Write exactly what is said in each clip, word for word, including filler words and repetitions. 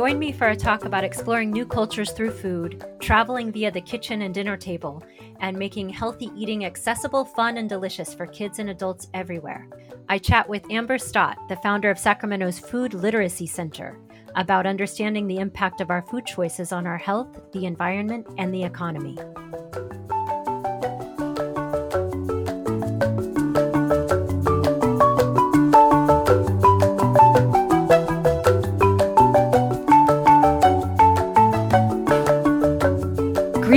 Join me for a talk about exploring new cultures through food, traveling via the kitchen and dinner table, and making healthy eating accessible, fun, and delicious for kids and adults everywhere. I chat with Amber Stott, the founder of Sacramento's Food Literacy Center, about understanding the impact of our food choices on our health, the environment, and the economy.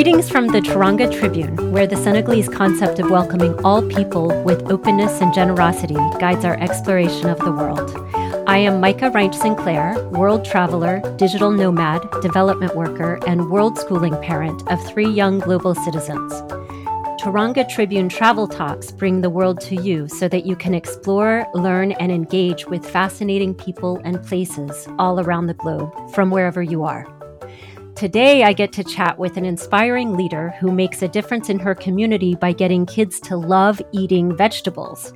Greetings from the Tauranga Tribune, where the Senegalese concept of welcoming all people with openness and generosity guides our exploration of the world. I am Micah Reich-Sinclair, world traveler, digital nomad, development worker, and world schooling parent of three young global citizens. Tauranga Tribune travel talks bring the world to you so that you can explore, learn, and engage with fascinating people and places all around the globe from wherever you are. Today, I get to chat with an inspiring leader who makes a difference in her community by getting kids to love eating vegetables.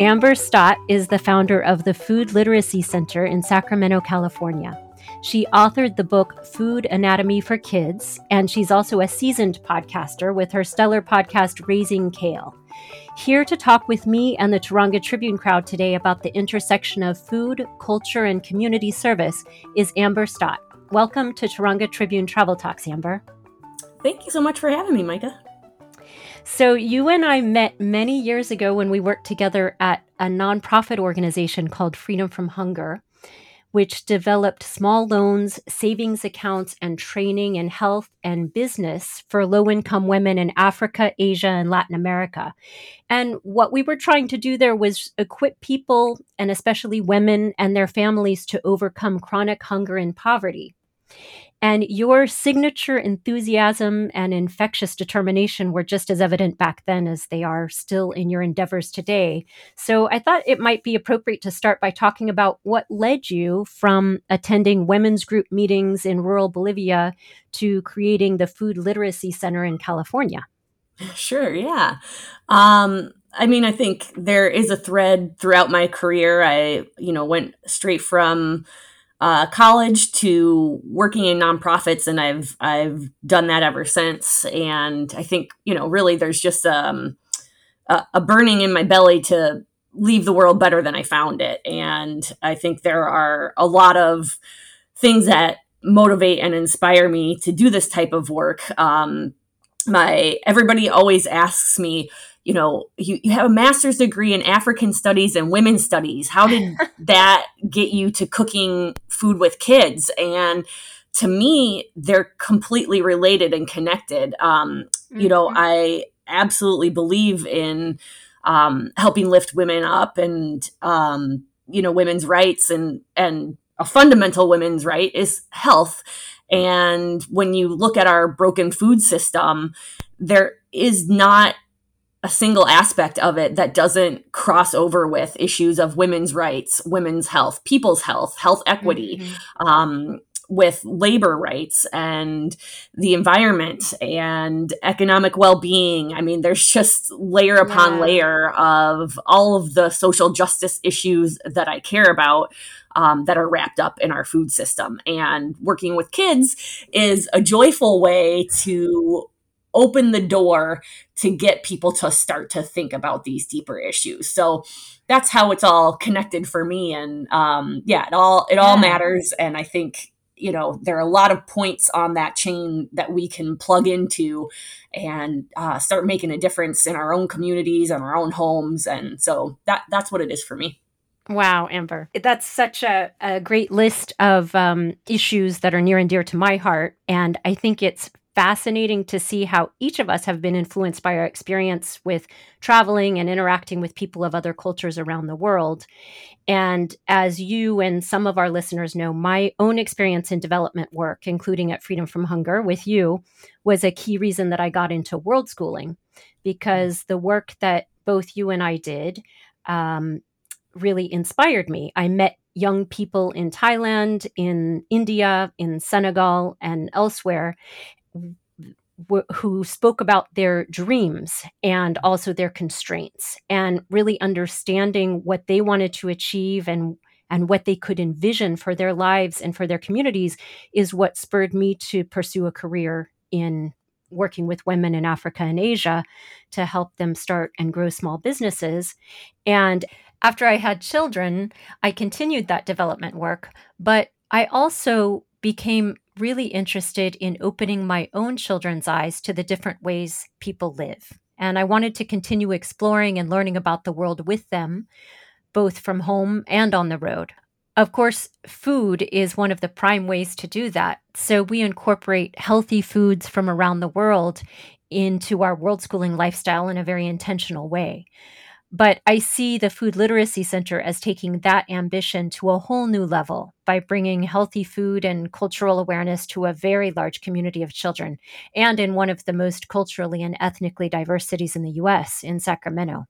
Amber Stott is the founder of the Food Literacy Center in Sacramento, California. She authored the book Food Anatomy for Kids, and she's also a seasoned podcaster with her stellar podcast, Raising Kale. Here to talk with me and the Tauranga Tribune crowd today about the intersection of food, culture, and community service is Amber Stott. Welcome to Tauranga Tribune Travel Talks, Amber. Thank you so much for having me, Micah. So you and I met many years ago when we worked together at a nonprofit organization called Freedom From Hunger, which developed small loans, savings accounts, and training in health and business for low-income women in Africa, Asia, and Latin America. And what we were trying to do there was equip people, and especially women and their families, to overcome chronic hunger and poverty. And your signature enthusiasm and infectious determination were just as evident back then as they are still in your endeavors today. So I thought it might be appropriate to start by talking about what led you from attending women's group meetings in rural Bolivia to creating the Food Literacy Center in California. Sure, yeah. Um, I mean, I think there is a thread throughout my career. I, you know, went straight from Uh, college to working in nonprofits, and I've I've done that ever since. And I think, you know, really, there's just um, a, a burning in my belly to leave the world better than I found it. And I think there are a lot of things that motivate and inspire me to do this type of work. Um, my everybody always asks me, you know, you, you have a master's degree in African studies and women's studies. How did that get you to cooking food with kids? And to me, they're completely related and connected. Um, mm-hmm. You know, I absolutely believe in um, helping lift women up and, um, you know, women's rights, and, and a fundamental women's right is health. And when you look at our broken food system, there is not a single aspect of it that doesn't cross over with issues of women's rights, women's health, people's health, health equity, mm-hmm. um, with labor rights and the environment and economic well-being. I mean, there's just layer upon yeah. layer of all of the social justice issues that I care about um, that are wrapped up in our food system. And working with kids is a joyful way to open the door to get people to start to think about these deeper issues. So that's how it's all connected for me. And um, yeah, it all, it all yeah. matters. And I think, you know, there are a lot of points on that chain that we can plug into and uh, start making a difference in our own communities and our own homes. And so that that's what it is for me. Wow, Amber. That's such a, a great list of um, issues that are near and dear to my heart. And I think it's fascinating to see how each of us have been influenced by our experience with traveling and interacting with people of other cultures around the world. And as you and some of our listeners know, my own experience in development work, including at Freedom From Hunger with you, was a key reason that I got into world schooling, because the work that both you and I did um, really inspired me. I met young people in Thailand, in India, in Senegal, and elsewhere, who spoke about their dreams and also their constraints, and really understanding what they wanted to achieve and and what they could envision for their lives and for their communities is what spurred me to pursue a career in working with women in Africa and Asia to help them start and grow small businesses. And after I had children, I continued that development work, but I also became really interested in opening my own children's eyes to the different ways people live. And I wanted to continue exploring and learning about the world with them, both from home and on the road. Of course, food is one of the prime ways to do that. So we incorporate healthy foods from around the world into our world schooling lifestyle in a very intentional way. But I see the Food Literacy Center as taking that ambition to a whole new level by bringing healthy food and cultural awareness to a very large community of children, and in one of the most culturally and ethnically diverse cities in the U S, in Sacramento.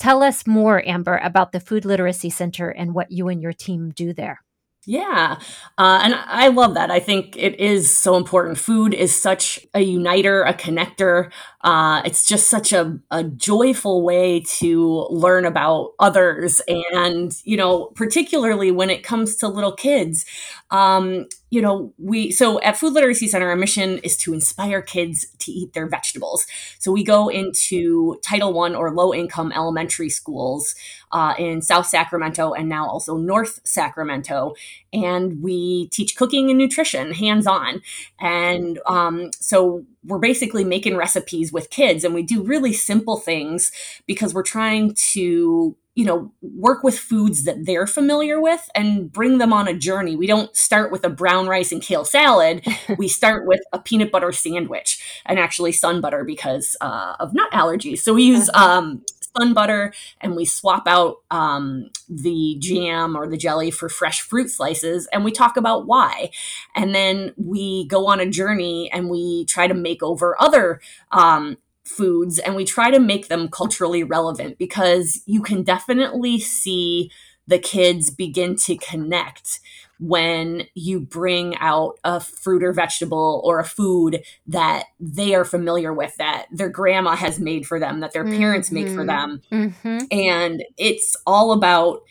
Tell us more, Amber, about the Food Literacy Center and what you and your team do there. Yeah. Uh, and I love that. I think it is so important. Food is such a uniter, a connector. Uh, it's just such a, a joyful way to learn about others. And, you know, particularly when it comes to little kids, um, you know, we, so at Food Literacy Center, our mission is to inspire kids to eat their vegetables. So we go into Title one or low income elementary schools uh, in South Sacramento and now also North Sacramento. And we teach cooking and nutrition hands-on. And um, so we're basically making recipes with kids, and we do really simple things because we're trying to, you know, work with foods that they're familiar with and bring them on a journey. We don't start with a brown rice and kale salad. We start with a peanut butter sandwich, and actually sun butter because uh, of nut allergies. So we use um, sun butter, and we swap out um, the jam or the jelly for fresh fruit slices. And we talk about why. And then we go on a journey and we try to make over other um foods, and we try to make them culturally relevant, because you can definitely see the kids begin to connect when you bring out a fruit or vegetable or a food that they are familiar with, that their grandma has made for them, that their mm-hmm. parents make for them. Mm-hmm. And it's all about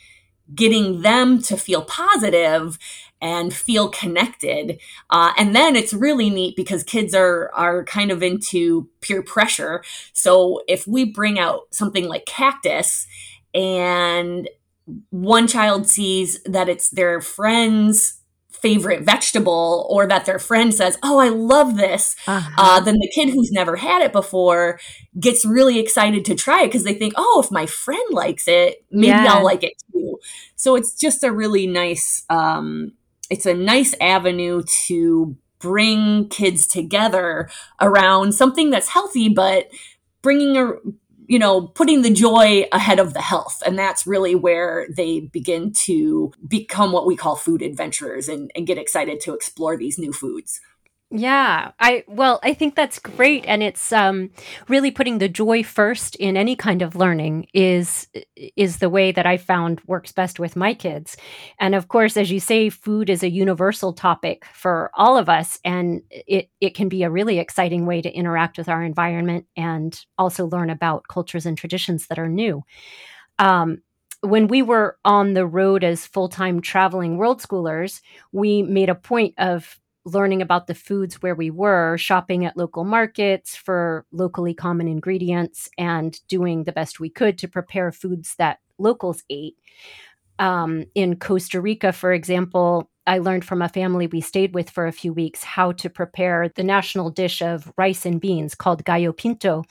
getting them to feel positive and feel connected. Uh, and then it's really neat because kids are are kind of into peer pressure. So if we bring out something like cactus and one child sees that it's their friend's favorite vegetable, or that their friend says, oh, I love this, uh-huh. uh, then the kid who's never had it before gets really excited to try it because they think, oh, if my friend likes it, maybe yeah. I'll like it too. So it's just a really nice, um, it's a nice avenue to bring kids together around something that's healthy, but bringing a, you know, putting the joy ahead of the health. And that's really where they begin to become what we call food adventurers and, and get excited to explore these new foods. Yeah, I well, I think that's great. And it's um, really putting the joy first in any kind of learning is is the way that I found works best with my kids. And of course, as you say, food is a universal topic for all of us. And it, it can be a really exciting way to interact with our environment and also learn about cultures and traditions that are new. Um, When we were on the road as full-time traveling world schoolers, we made a point of learning about the foods where we were, shopping at local markets for locally common ingredients, and doing the best we could to prepare foods that locals ate. Um, in Costa Rica, for example, I learned from a family we stayed with for a few weeks how to prepare the national dish of rice and beans called gallo pinto.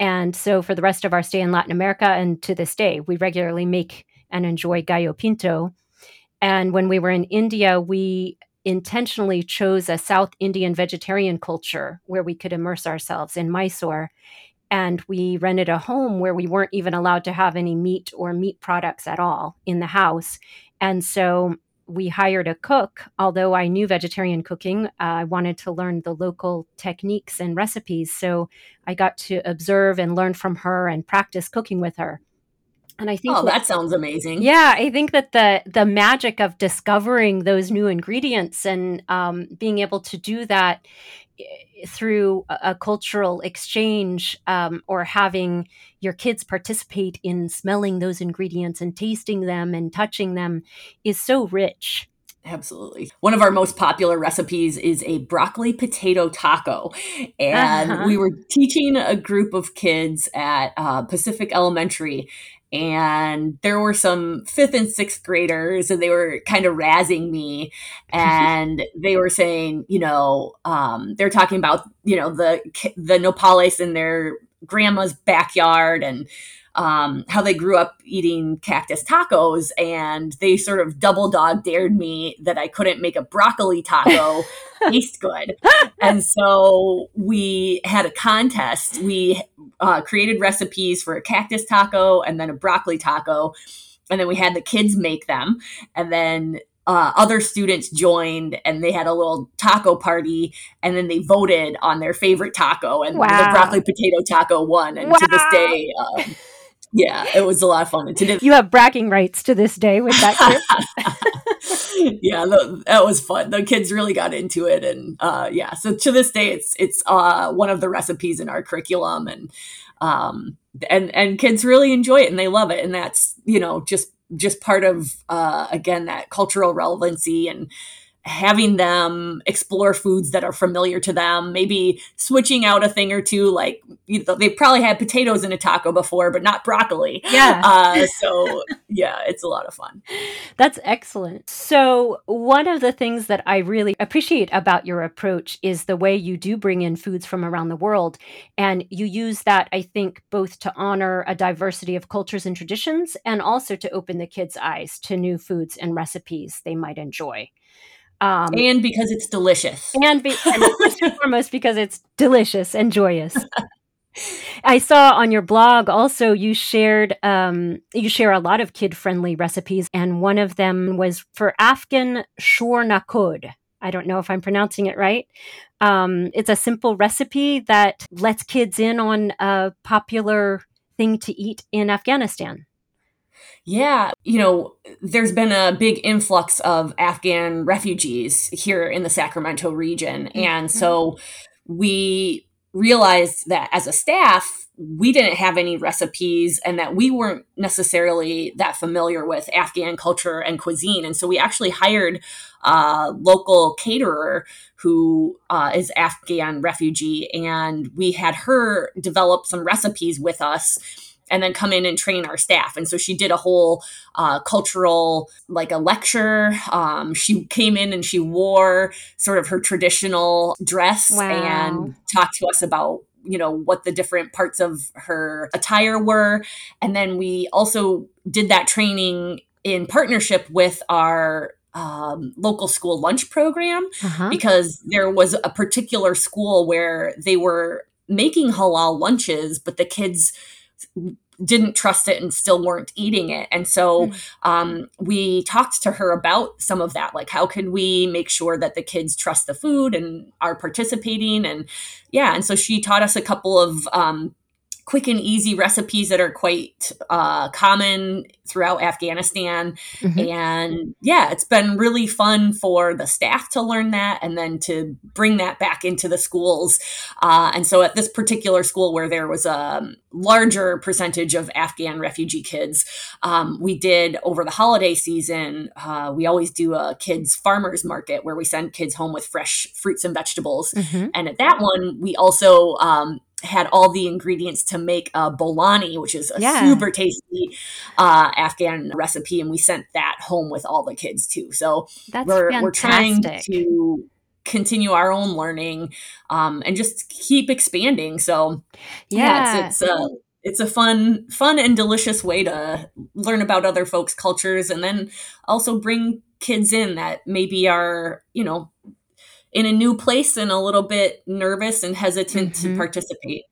And so for the rest of our stay in Latin America, and to this day, we regularly make and enjoy gallo pinto. And when we were in India, we intentionally chose a South Indian vegetarian culture where we could immerse ourselves in Mysore. And we rented a home where we weren't even allowed to have any meat or meat products at all in the house. And so we hired a cook. Although I knew vegetarian cooking, uh, I wanted to learn the local techniques and recipes. So I got to observe and learn from her and practice cooking with her. And I think oh, that, that sounds amazing. Yeah, I think that the the magic of discovering those new ingredients and um, being able to do that through a, a cultural exchange, um, or having your kids participate in smelling those ingredients and tasting them and touching them, is so rich. Absolutely. One of our most popular recipes is a broccoli potato taco. And uh-huh. we were teaching a group of kids at uh, Pacific Elementary, and there were some fifth and sixth graders, and they were kind of razzing me. And they were saying, you know, um, they're talking about, you know, the the nopales in their grandma's backyard, and um, how they grew up eating cactus tacos. And they sort of double dog dared me that I couldn't make a broccoli taco taste good. And so we had a contest. We uh, created recipes for a cactus taco and then a broccoli taco. And then we had the kids make them. And then Uh, other students joined, and they had a little taco party, and then they voted on their favorite taco, and wow. the broccoli potato taco won. And wow. to this day, um, yeah, it was a lot of fun. And to this- you have bragging rights to this day with that group. Yeah, the, that was fun. The kids really got into it. And uh, yeah, so to this day, it's, it's uh, one of the recipes in our curriculum, and, um, and, and kids really enjoy it and they love it. And that's, you know, just just part of, uh, again, that cultural relevancy and having them explore foods that are familiar to them, maybe switching out a thing or two, like, you know, they probably had potatoes in a taco before, but not broccoli. Yeah. Uh, so yeah, it's a lot of fun. That's excellent. So one of the things that I really appreciate about your approach is the way you do bring in foods from around the world. And you use that, I think, both to honor a diversity of cultures and traditions, and also to open the kids' eyes to new foods and recipes they might enjoy. Um, and because it's delicious. And, be- and first and foremost, because it's delicious and joyous. I saw on your blog also you shared, um, you share a lot of kid-friendly recipes, and one of them was for Afghan shornakud. I don't know if I'm pronouncing it right. Um, it's a simple recipe that lets kids in on a popular thing to eat in Afghanistan. Yeah. You know, there's been a big influx of Afghan refugees here in the Sacramento region. And mm-hmm. so we realized that as a staff, we didn't have any recipes, and that we weren't necessarily that familiar with Afghan culture and cuisine. And so we actually hired a local caterer who uh, is Afghan refugee, and we had her develop some recipes with us, and then come in and train our staff. And so she did a whole uh, cultural, like a lecture. Um, she came in and she wore sort of her traditional dress wow. and talked to us about, you know, what the different parts of her attire were. And then we also did that training in partnership with our um, local school lunch program, uh-huh. because there was a particular school where they were making halal lunches, but the kids didn't trust it and still weren't eating it. And so um, we talked to her about some of that, like how could we make sure that the kids trust the food and are participating? And yeah, and so she taught us a couple of um, quick and easy recipes that are quite uh, common throughout Afghanistan. Mm-hmm. And yeah, it's been really fun for the staff to learn that and then to bring that back into the schools. Uh, and so at this particular school where there was a larger percentage of Afghan refugee kids, um, we did over the holiday season, uh, we always do a kids farmers market where we send kids home with fresh fruits and vegetables. Mm-hmm. And at that one, we also um, had all the ingredients to make a bolani, which is a yeah. super tasty uh, Afghan recipe. And we sent that home with all the kids too. So That's we're, fantastic. We're trying to continue our own learning um, and just keep expanding. So yeah, yeah it's, it's a, it's a fun, fun and delicious way to learn about other folks' cultures, and then also bring kids in that maybe are, you know, in a new place and a little bit nervous and hesitant mm-hmm. to participate.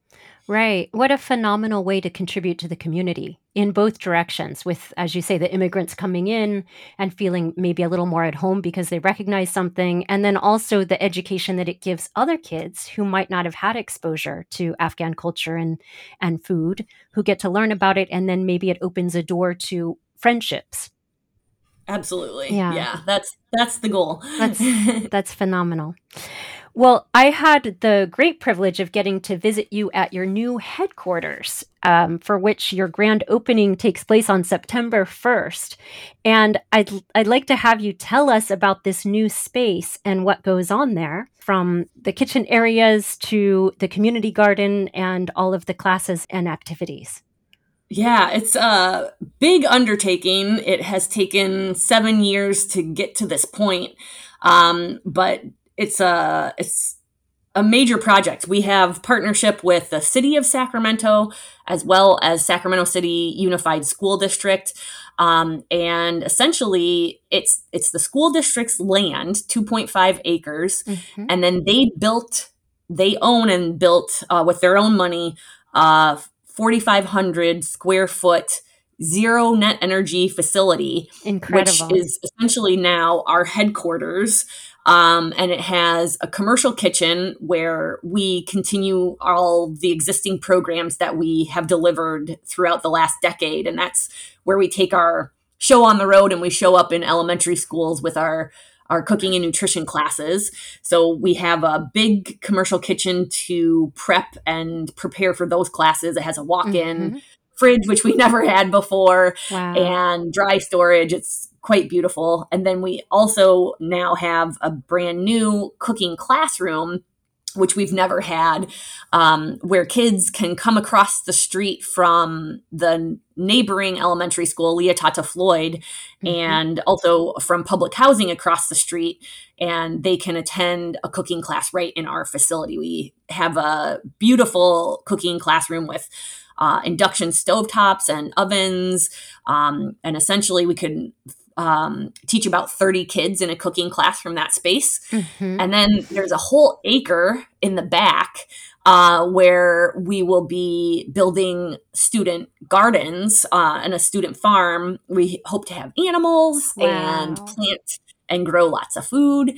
Right. What a phenomenal way to contribute to the community in both directions, with, as you say, the immigrants coming in and feeling maybe a little more at home because they recognize something, and then also the education that it gives other kids who might not have had exposure to Afghan culture and, and food, who get to learn about it, and then maybe it opens a door to friendships. Absolutely. Yeah. yeah, that's that's the goal. That's that's phenomenal. Well, I had the great privilege of getting to visit you at your new headquarters, um, for which your grand opening takes place on September first. And I'd, I'd like to have you tell us about this new space and what goes on there, from the kitchen areas to the community garden and all of the classes and activities. Yeah, it's a big undertaking. It has taken seven years to get to this point, um, but It's a it's a major project. We have partnership with the City of Sacramento, as well as Sacramento City Unified School District, um, and essentially it's it's the school district's land, two point five acres, mm-hmm. and then they built, they own and built uh, with their own money, uh, forty-five hundred square foot zero net energy facility, Incredible. Which is essentially now our headquarters. Um, and it has a commercial kitchen where we continue all the existing programs that we have delivered throughout the last decade. And that's where we take our show on the road and we show up in elementary schools with our, our cooking and nutrition classes. So we have a big commercial kitchen to prep and prepare for those classes. It has a walk-in mm-hmm. fridge, which we never had before, wow. and dry storage. It's quite beautiful. And then we also now have a brand new cooking classroom, which we've never had, um, where kids can come across the street from the neighboring elementary school, Leotata Floyd, mm-hmm. and also from public housing across the street. And they can attend a cooking class right in our facility. We have a beautiful cooking classroom with uh, induction stovetops and ovens. Um, and essentially we could Um, teach about thirty kids in a cooking class from that space. Mm-hmm. And then there's a whole acre in the back uh, where we will be building student gardens uh, and a student farm. We hope to have animals wow. and plant and grow lots of food.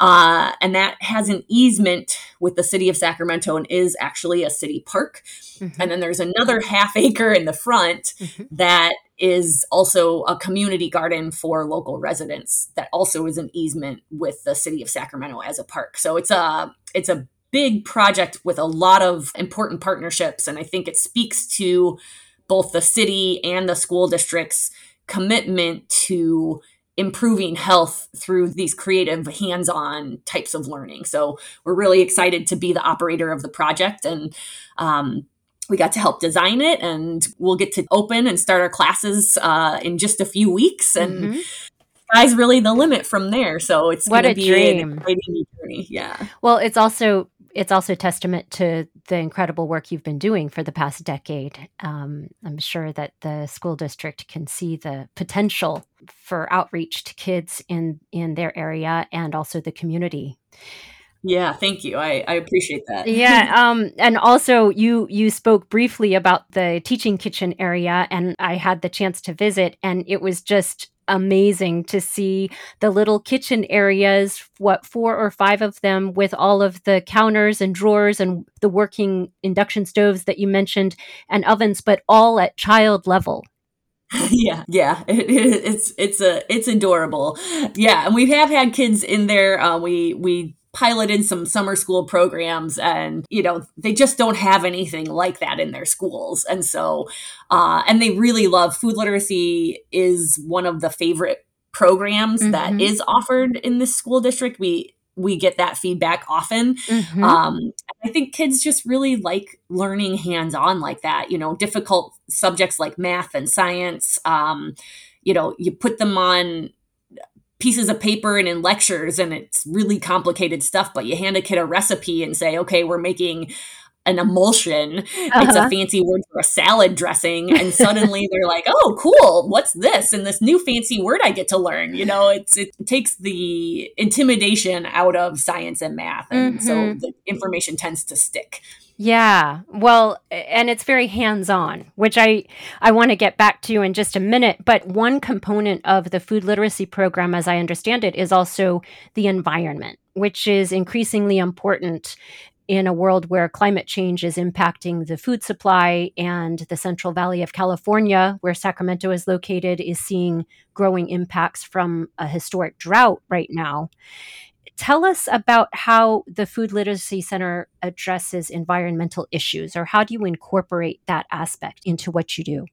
Uh, and that has an easement with the City of Sacramento and is actually a city park. Mm-hmm. And then there's another half acre in the front mm-hmm. that is also a community garden for local residents that also is an easement with the City of Sacramento as a park. So it's a it's a big project with a lot of important partnerships. And I think it speaks to both the city and the school district's commitment to improving health through these creative hands-on types of learning. So we're really excited to be the operator of the project, and um, we got to help design it, and we'll get to open and start our classes uh, in just a few weeks. And mm-hmm. sky's really the limit from there. So it's going to be dream. An exciting journey. Yeah. Well, it's also it's also testament to the incredible work you've been doing for the past decade. Um, I'm sure that the school district can see the potential for outreach to kids in, in their area and also the community. Yeah, thank you. I, I appreciate that. Yeah. Um, and also, you you spoke briefly about the teaching kitchen area, and I had the chance to visit, and it was just amazing to see the little kitchen areas, what, four or five of them, with all of the counters and drawers and the working induction stoves that you mentioned and ovens, but all at child level. Yeah, yeah, it, it, it's it's a it's adorable. Yeah, and we have had kids in there. Uh, we we piloted some summer school programs, and you know they just don't have anything like that in their schools, and so uh, and they really love food literacy. Is one of the favorite programs mm-hmm. that is offered in this school district. We we get that feedback often. Mm-hmm. Um, I think kids just really like learning hands-on like that, you know, difficult subjects like math and science. Um, you know, you put them on pieces of paper and in lectures and it's really complicated stuff, but you hand a kid a recipe and say, okay, we're making an emulsion. Uh-huh. It's a fancy word for a salad dressing. And suddenly they're like, oh, cool. What's this? And this new fancy word I get to learn, you know, it's, it takes the intimidation out of science and math. And mm-hmm. so the information tends to stick. Yeah. Well, and it's very hands-on, which I, I want to get back to in just a minute. But one component of the food literacy program, as I understand it, is also the environment, which is increasingly important in a world where climate change is impacting the food supply, and the Central Valley of California, where Sacramento is located, is seeing growing impacts from a historic drought right now. Tell us about how the Food Literacy Center addresses environmental issues, or how do you incorporate that aspect into what you do?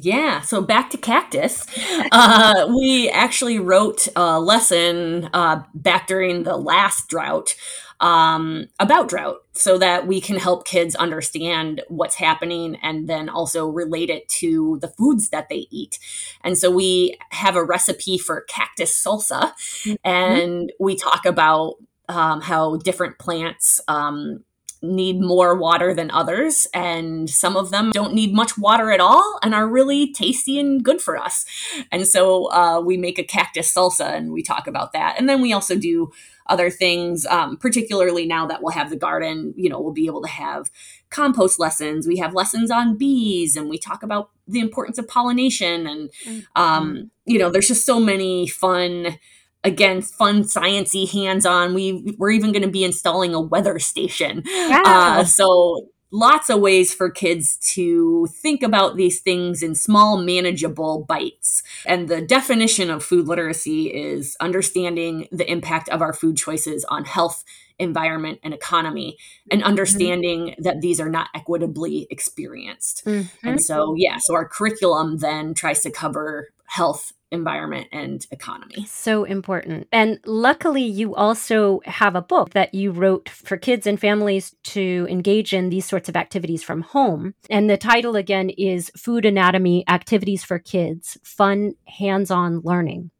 Yeah, so back to cactus. Uh, we actually wrote a lesson uh, back during the last drought um, about drought so that we can help kids understand what's happening and then also relate it to the foods that they eat. And so we have a recipe for cactus salsa, mm-hmm. and we talk about um, how different plants um need more water than others, and some of them don't need much water at all and are really tasty and good for us. And so uh, we make a cactus salsa and we talk about that. And then we also do other things, um, particularly now that we'll have the garden, you know, we'll be able to have compost lessons. We have lessons on bees, and we talk about the importance of pollination. And, mm-hmm. um, you know, there's just so many fun Again, fun, sciencey, hands-on. We we're even going to be installing a weather station. Yeah. Uh, so lots of ways for kids to think about these things in small, manageable bites. And the definition of food literacy is understanding the impact of our food choices on health, environment, and economy, and understanding mm-hmm. that these are not equitably experienced. Mm-hmm. And so, yeah, so our curriculum then tries to cover health, environment, and economy. So important. And luckily, you also have a book that you wrote for kids and families to engage in these sorts of activities from home. And the title again is Food Anatomy: Activities for Kids, Fun, Hands-on Learning.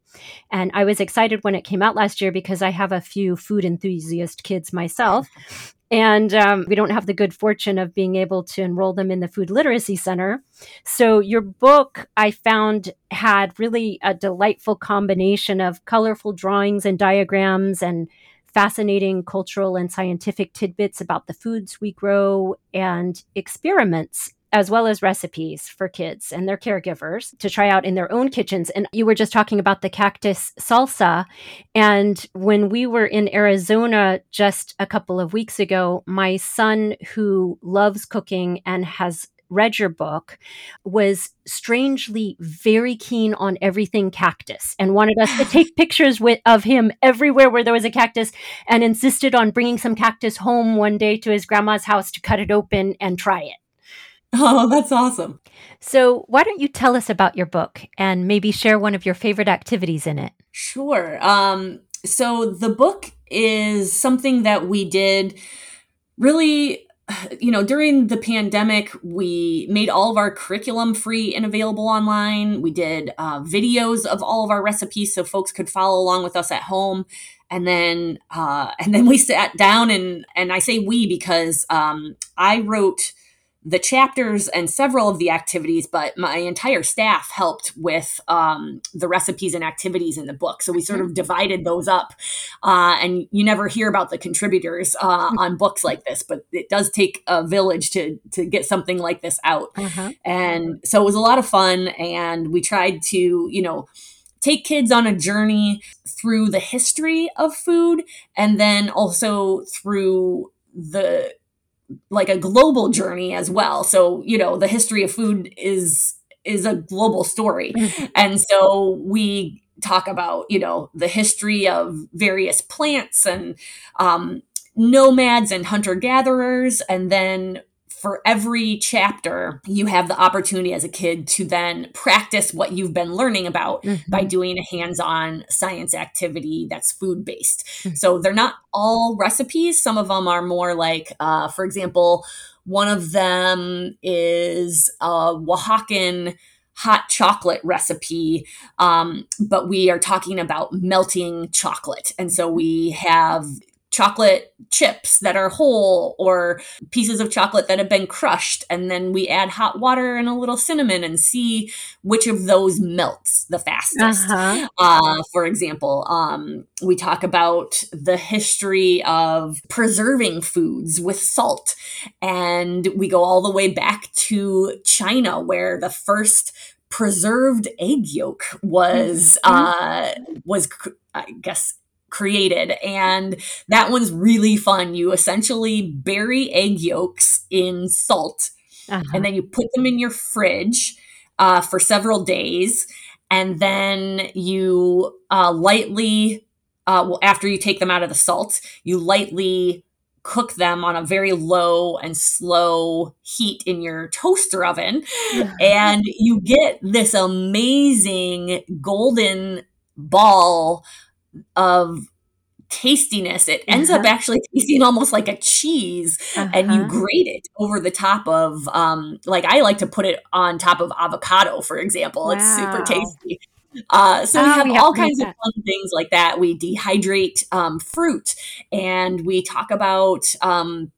And I was excited when it came out last year because I have a few food enthusiast kids myself. And um, we don't have the good fortune of being able to enroll them in the Food Literacy Center. So your book, I found, had really a delightful combination of colorful drawings and diagrams and fascinating cultural and scientific tidbits about the foods we grow and experiments, as well as recipes for kids and their caregivers to try out in their own kitchens. And you were just talking about the cactus salsa. And when we were in Arizona just a couple of weeks ago, my son, who loves cooking and has read your book, was strangely very keen on everything cactus and wanted us to take pictures with, of him everywhere where there was a cactus, and insisted on bringing some cactus home one day to his grandma's house to cut it open and try it. Oh, that's awesome. So why don't you tell us about your book and maybe share one of your favorite activities in it? Sure. Um, so the book is something that we did really, you know, during the pandemic. We made all of our curriculum free and available online. We did uh, videos of all of our recipes so folks could follow along with us at home. And then uh, and then we sat down, and, and I say we because um, I wrote the chapters and several of the activities, but my entire staff helped with um, the recipes and activities in the book. So we sort of divided those up. Uh, and you never hear about the contributors uh, on books like this, but it does take a village to to get something like this out. Uh-huh. And so it was a lot of fun. And we tried to, you know, take kids on a journey through the history of food, and then also through the like a global journey as well. So, you know, the history of food is, is a global story. And so we talk about, you know, the history of various plants and um, nomads and hunter-gatherers. And then for every chapter, you have the opportunity as a kid to then practice what you've been learning about mm-hmm. by doing a hands-on science activity that's food-based. Mm-hmm. So they're not all recipes. Some of them are more like, uh, for example, one of them is a Oaxacan hot chocolate recipe, um, but we are talking about melting chocolate. And so we have chocolate chips that are whole, or pieces of chocolate that have been crushed. And then we add hot water and a little cinnamon and see which of those melts the fastest. Uh-huh. Uh, for example, um, we talk about the history of preserving foods with salt. And we go all the way back to China, where the first preserved egg yolk was, uh, was, I guess, created. And that one's really fun. You essentially bury egg yolks in salt, uh-huh. and then you put them in your fridge uh, for several days. And then you uh, lightly uh, well, after you take them out of the salt, you lightly cook them on a very low and slow heat in your toaster oven. Yeah. And you get this amazing golden ball of tastiness. It ends uh-huh. up actually tasting almost like a cheese, uh-huh. and you grate it over the top of, um, like I like to put it on top of avocado, for example. Wow. It's super tasty. Uh, so oh, we have we all have kinds of fun things like that. We dehydrate um, fruit, and we talk about um,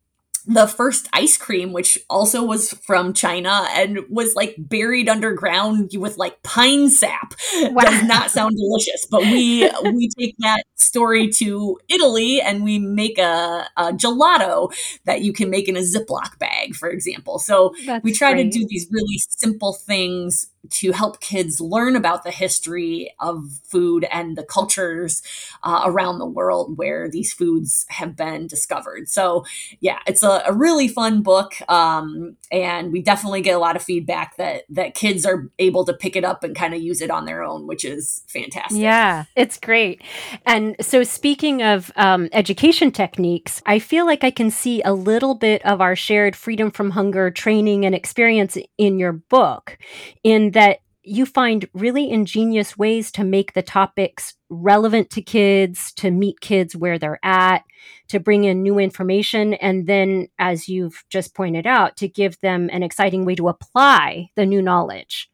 the first ice cream, which also was from China and was like buried underground with like pine sap. Wow. Does not sound delicious, but we we take that story to Italy and we make a, a gelato that you can make in a Ziploc bag, for example. So That's we try great. to do these really simple things to help kids learn about the history of food and the cultures uh, around the world where these foods have been discovered. So yeah, it's a, a really fun book. Um, and we definitely get a lot of feedback that, that kids are able to pick it up and kind of use it on their own, which is fantastic. Yeah, it's great. And so speaking of um, education techniques, I feel like I can see a little bit of our shared Freedom from Hunger training and experience in your book, in that you find really ingenious ways to make the topics relevant to kids, to meet kids where they're at, to bring in new information, and then, as you've just pointed out, to give them an exciting way to apply the new knowledge.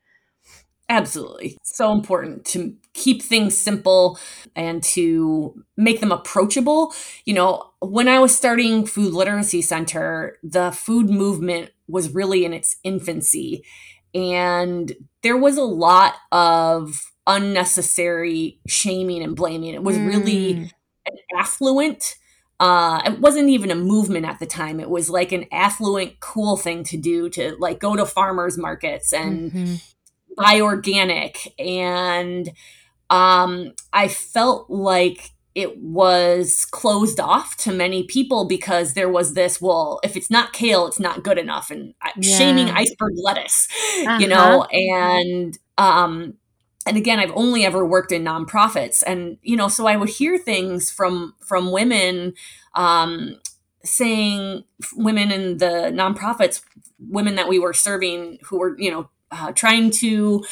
Absolutely. So important to keep things simple and to make them approachable. You know, when I was starting Food Literacy Center, the food movement was really in its infancy. And there was a lot of unnecessary shaming and blaming. It was mm. really an affluent. Uh, it wasn't even a movement at the time. It was like an affluent, cool thing to do, to like go to farmers markets and mm-hmm. buy organic. And um, I felt like it was closed off to many people because there was this, well, if it's not kale, it's not good enough. And yeah. shaming iceberg lettuce, uh-huh. you know, and, um, and again, I've only ever worked in nonprofits, and, you know, so I would hear things from, from women, um, saying women in the nonprofits, women that we were serving who were, you know, uh, trying to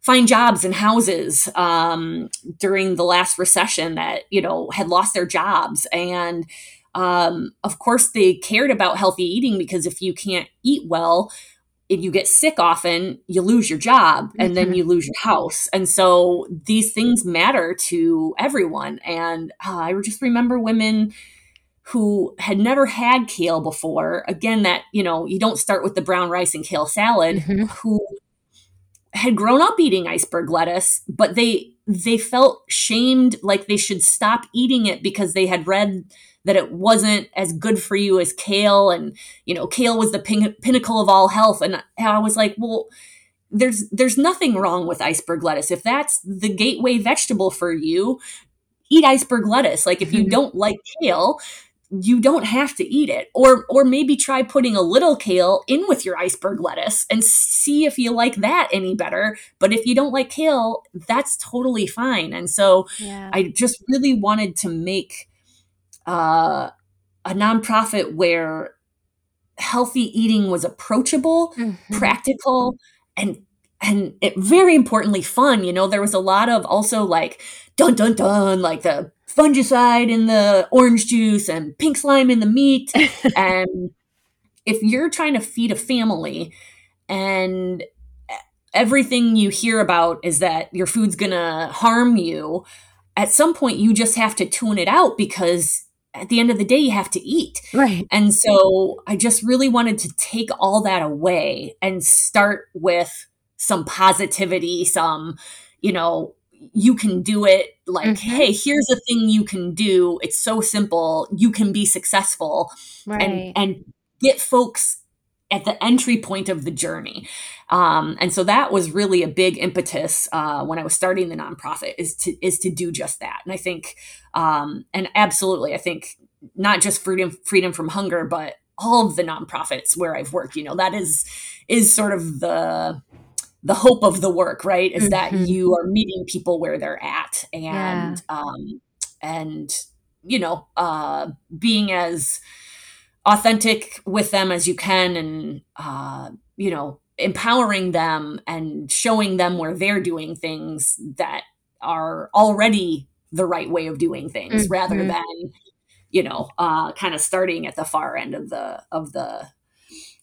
find jobs and houses um, during the last recession that, you know, had lost their jobs. And um, of course they cared about healthy eating, because if you can't eat well, if you get sick often, you lose your job and mm-hmm. then you lose your house. And so these things matter to everyone. And uh, I just remember women who had never had kale before. Again, that, you know, you don't start with the brown rice and kale salad, mm-hmm. who had grown up eating iceberg lettuce, but they they felt shamed, like they should stop eating it because they had read that it wasn't as good for you as kale, and you know, kale was the pin- pinnacle of all health. And I was like, well, there's there's nothing wrong with iceberg lettuce. If that's the gateway vegetable for you, eat iceberg lettuce. Like, if you don't like kale, you don't have to eat it, or or maybe try putting a little kale in with your iceberg lettuce and see if you like that any better. But if you don't like kale, that's totally fine. And so yeah. I just really wanted to make uh, a nonprofit where healthy eating was approachable, mm-hmm. practical, and and it, very importantly, fun. You know, there was a lot of also like dun dun dun, like the fungicide in the orange juice and pink slime in the meat. And if you're trying to feed a family and everything you hear about is that your food's going to harm you, at some point you just have to tune it out, because at the end of the day, you have to eat. Right. And so I just really wanted to take all that away and start with some positivity, some, you know, you can do it. Like, mm-hmm. hey, here's a thing you can do. It's so simple. You can be successful, right. and and get folks at the entry point of the journey. Um, and so that was really a big impetus uh, when I was starting the nonprofit, is to is to do just that. And I think, um, and absolutely, I think not just freedom freedom from hunger, but all of the nonprofits where I've worked, you know, that is is sort of the the hope of the work, right? Is mm-hmm. that you are meeting people where they're at, and yeah. um, and, you know, uh, being as authentic with them as you can, and, uh, you know, empowering them and showing them where they're doing things that are already the right way of doing things, mm-hmm. rather than, you know, uh, kind of starting at the far end of the, of the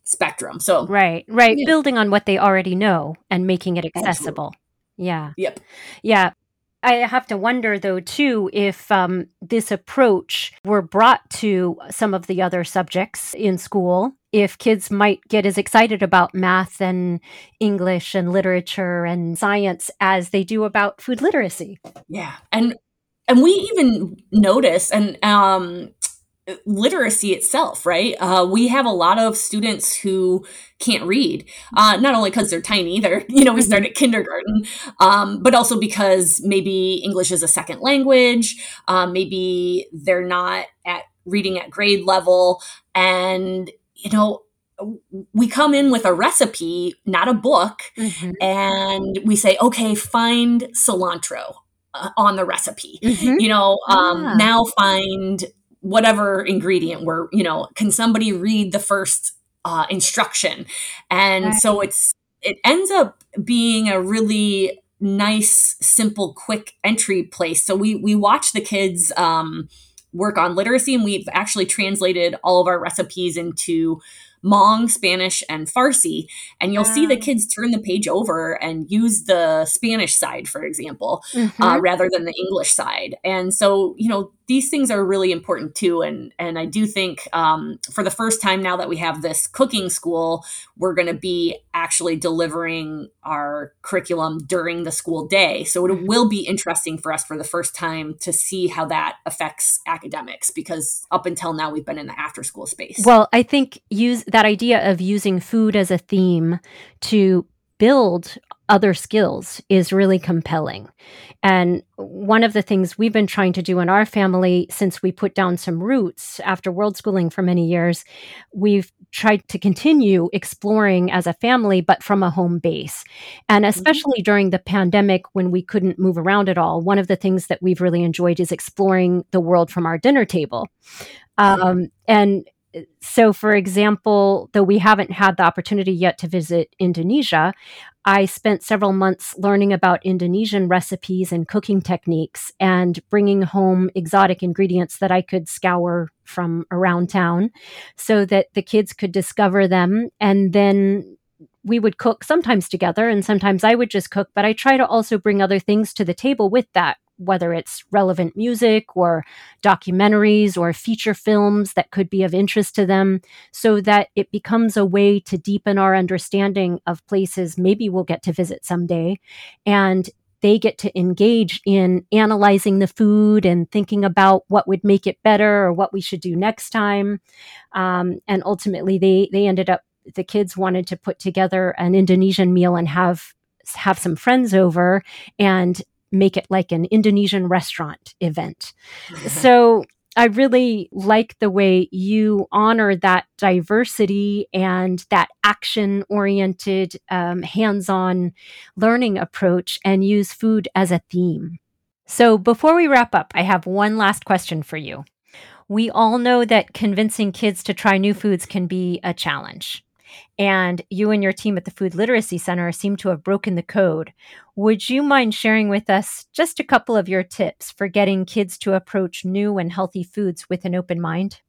spectrum. So, right, right. Yeah. Building on what they already know and making it accessible. Absolutely. Yeah. Yep. Yeah. I have to wonder, though, too, if um, this approach were brought to some of the other subjects in school, if kids might get as excited about math and English and literature and science as they do about food literacy. Yeah. And and we even notice and um, literacy itself, right? Uh, we have a lot of students who can't read, uh, not only because they're tiny, they're, you know, we start at kindergarten, um, but also because maybe English is a second language. Uh, maybe they're not at reading at grade level. And, you know, we come in with a recipe, not a book, mm-hmm. and we say, okay, find cilantro uh, on the recipe, mm-hmm. you know, um, ah. now find whatever ingredient where, you know, can somebody read the first uh, instruction? And right. so it's, it ends up being a really nice, simple, quick entry place. So we, we watch the kids um, work on literacy, and we've actually translated all of our recipes into Hmong, Spanish, and Farsi. And you'll wow. see the kids turn the page over and use the Spanish side, for example, mm-hmm. uh, rather than the English side. And so, you know, these things are really important too. And and I do think um, for the first time now that we have this cooking school, we're going to be actually delivering our curriculum during the school day. So it will be interesting for us for the first time to see how that affects academics, because up until now we've been in the after school space. Well, I think use that idea of using food as a theme to build other skills is really compelling. And one of the things we've been trying to do in our family since we put down some roots after world schooling for many years, we've tried to continue exploring as a family, but from a home base. And especially during the pandemic when we couldn't move around at all, one of the things that we've really enjoyed is exploring the world from our dinner table. Um, and So, for example, though we haven't had the opportunity yet to visit Indonesia, I spent several months learning about Indonesian recipes and cooking techniques and bringing home exotic ingredients that I could scour from around town so that the kids could discover them. And then we would cook sometimes together, and sometimes I would just cook, but I try to also bring other things to the table with that, whether it's relevant music or documentaries or feature films that could be of interest to them, so that it becomes a way to deepen our understanding of places maybe we'll get to visit someday. And they get to engage in analyzing the food and thinking about what would make it better or what we should do next time. Um, and ultimately, they they ended up, the kids wanted to put together an Indonesian meal and have have some friends over and make it like an Indonesian restaurant event. Mm-hmm. So I really like the way you honor that diversity and that action-oriented, um, hands-on learning approach and use food as a theme. So before we wrap up, I have one last question for you. We all know that convincing kids to try new foods can be a challenge. And you and your team at the Food Literacy Center seem to have broken the code. Would you mind sharing with us just a couple of your tips for getting kids to approach new and healthy foods with an open mind?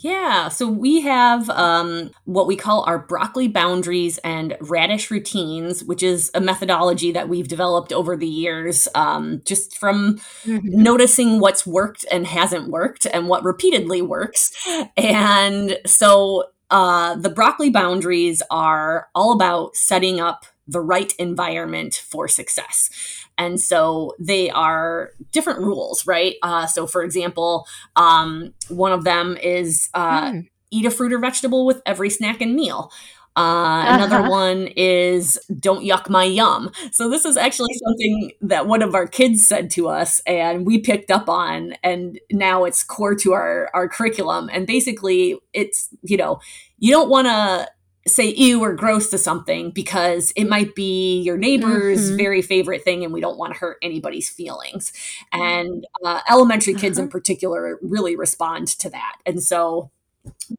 Yeah, so we have um, what we call our broccoli boundaries and radish routines, which is a methodology that we've developed over the years, um, just from mm-hmm. noticing what's worked and hasn't worked and what repeatedly works. And so uh, the broccoli boundaries are all about setting up the right environment for success. And so they are different rules, right? Uh, so for example, um, one of them is uh, mm. eat a fruit or vegetable with every snack and meal. Uh, uh-huh. Another one is don't yuck my yum. So this is actually something that one of our kids said to us and we picked up on, and now it's core to our, our curriculum. And basically it's, you know, you don't want to say ew or gross to something because it might be your neighbor's mm-hmm. very favorite thing and we don't want to hurt anybody's feelings. And uh, elementary uh-huh. kids in particular really respond to that. And so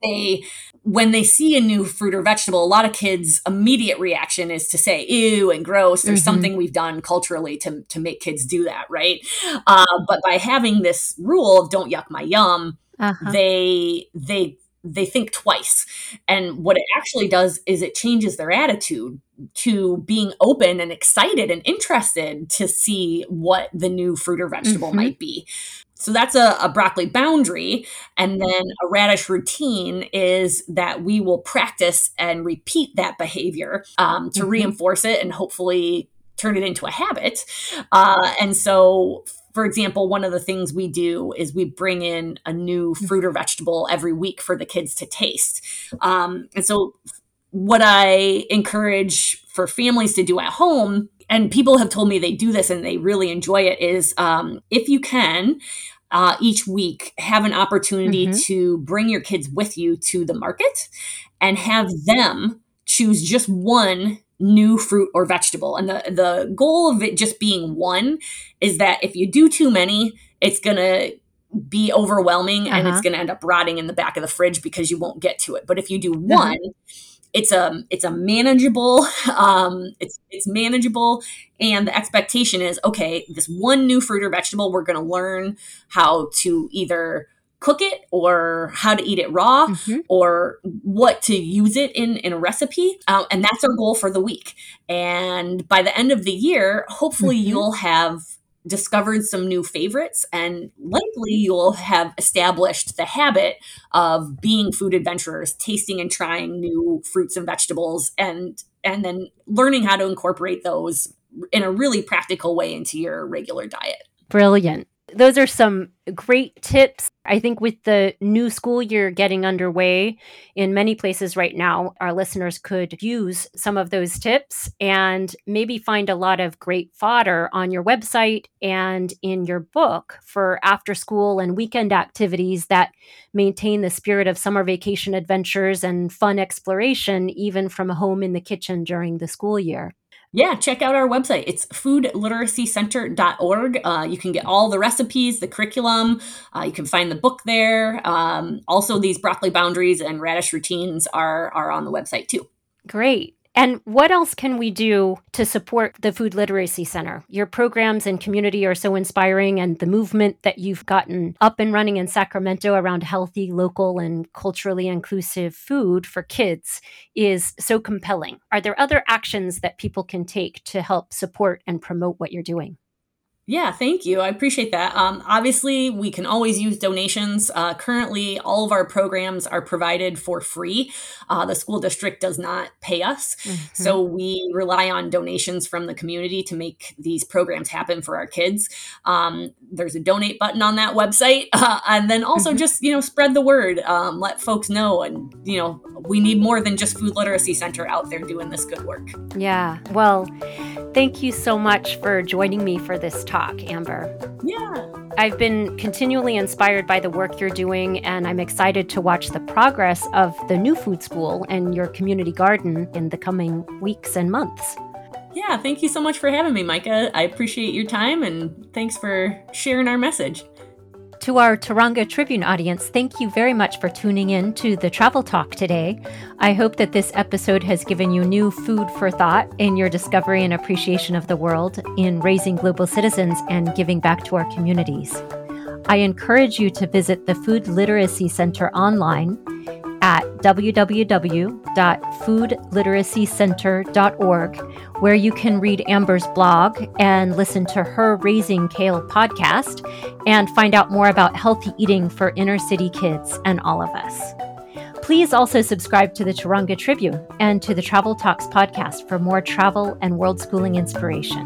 they, when they see a new fruit or vegetable, a lot of kids' immediate reaction is to say ew and gross. There's mm-hmm. something we've done culturally to, to make kids do that, right? Uh, but by having this rule of don't yuck my yum, uh-huh. they they they think twice. And what it actually does is it changes their attitude to being open and excited and interested to see what the new fruit or vegetable mm-hmm. might be. So that's a, a broccoli boundary. And then a radish routine is that we will practice and repeat that behavior um, to mm-hmm. reinforce it and hopefully turn it into a habit. Uh, and so for example, one of the things we do is we bring in a new fruit or vegetable every week for the kids to taste. Um, and so what I encourage for families to do at home, and people have told me they do this and they really enjoy it, is um, if you can, uh, each week have an opportunity mm-hmm. to bring your kids with you to the market and have them choose just one new fruit or vegetable. And the, the goal of it just being one is that if you do too many, it's going to be overwhelming uh-huh. and it's going to end up rotting in the back of the fridge because you won't get to it. But if you do one, uh-huh. it's a, it's a manageable, um, it's, it's manageable. And the expectation is, okay, this one new fruit or vegetable, we're going to learn how to either cook it or how to eat it raw mm-hmm. or what to use it in, in a recipe. Uh, and that's our goal for the week. And by the end of the year, hopefully mm-hmm. you'll have discovered some new favorites and likely you'll have established the habit of being food adventurers, tasting and trying new fruits and vegetables and, and then learning how to incorporate those in a really practical way into your regular diet. Brilliant. Those are some great tips. I think with the new school year getting underway in many places right now, our listeners could use some of those tips and maybe find a lot of great fodder on your website and in your book for after school and weekend activities that maintain the spirit of summer vacation adventures and fun exploration, even from home in the kitchen during the school year. Yeah, check out our website. It's food literacy center dot org. Uh, you can get all the recipes, the curriculum. Uh, you can find the book there. Um, also, these broccoli boundaries and radish routines are are on the website too. Great. And what else can we do to support the Food Literacy Center? Your programs and community are so inspiring, and the movement that you've gotten up and running in Sacramento around healthy, local, and culturally inclusive food for kids is so compelling. Are there other actions that people can take to help support and promote what you're doing? Yeah, thank you. I appreciate that. Um, obviously, we can always use donations. Uh, currently, all of our programs are provided for free. Uh, the school district does not pay us. Mm-hmm. So we rely on donations from the community to make these programs happen for our kids. Um, there's a donate button on that website. Uh, and then also mm-hmm. just, you know, spread the word. Um, let folks know. And, you know, we need more than just Food Literacy Center out there doing this good work. Yeah. Well, thank you so much for joining me for this talk. Talk, Amber. Yeah. I've been continually inspired by the work you're doing, and I'm excited to watch the progress of the new food school and your community garden in the coming weeks and months. Yeah, thank you so much for having me, Micah. I appreciate your time, and thanks for sharing our message. To our Tauranga Tribune audience, thank you very much for tuning in to the Travel Talk today. I hope that this episode has given you new food for thought in your discovery and appreciation of the world, in raising global citizens and giving back to our communities. I encourage you to visit the Food Literacy Center online at w w w dot food literacy center dot org, where you can read Amber's blog and listen to her Raising Kale podcast and find out more about healthy eating for inner city kids and all of us. Please also subscribe to the Tauranga Tribune and to the Travel Talks podcast for more travel and world schooling inspiration.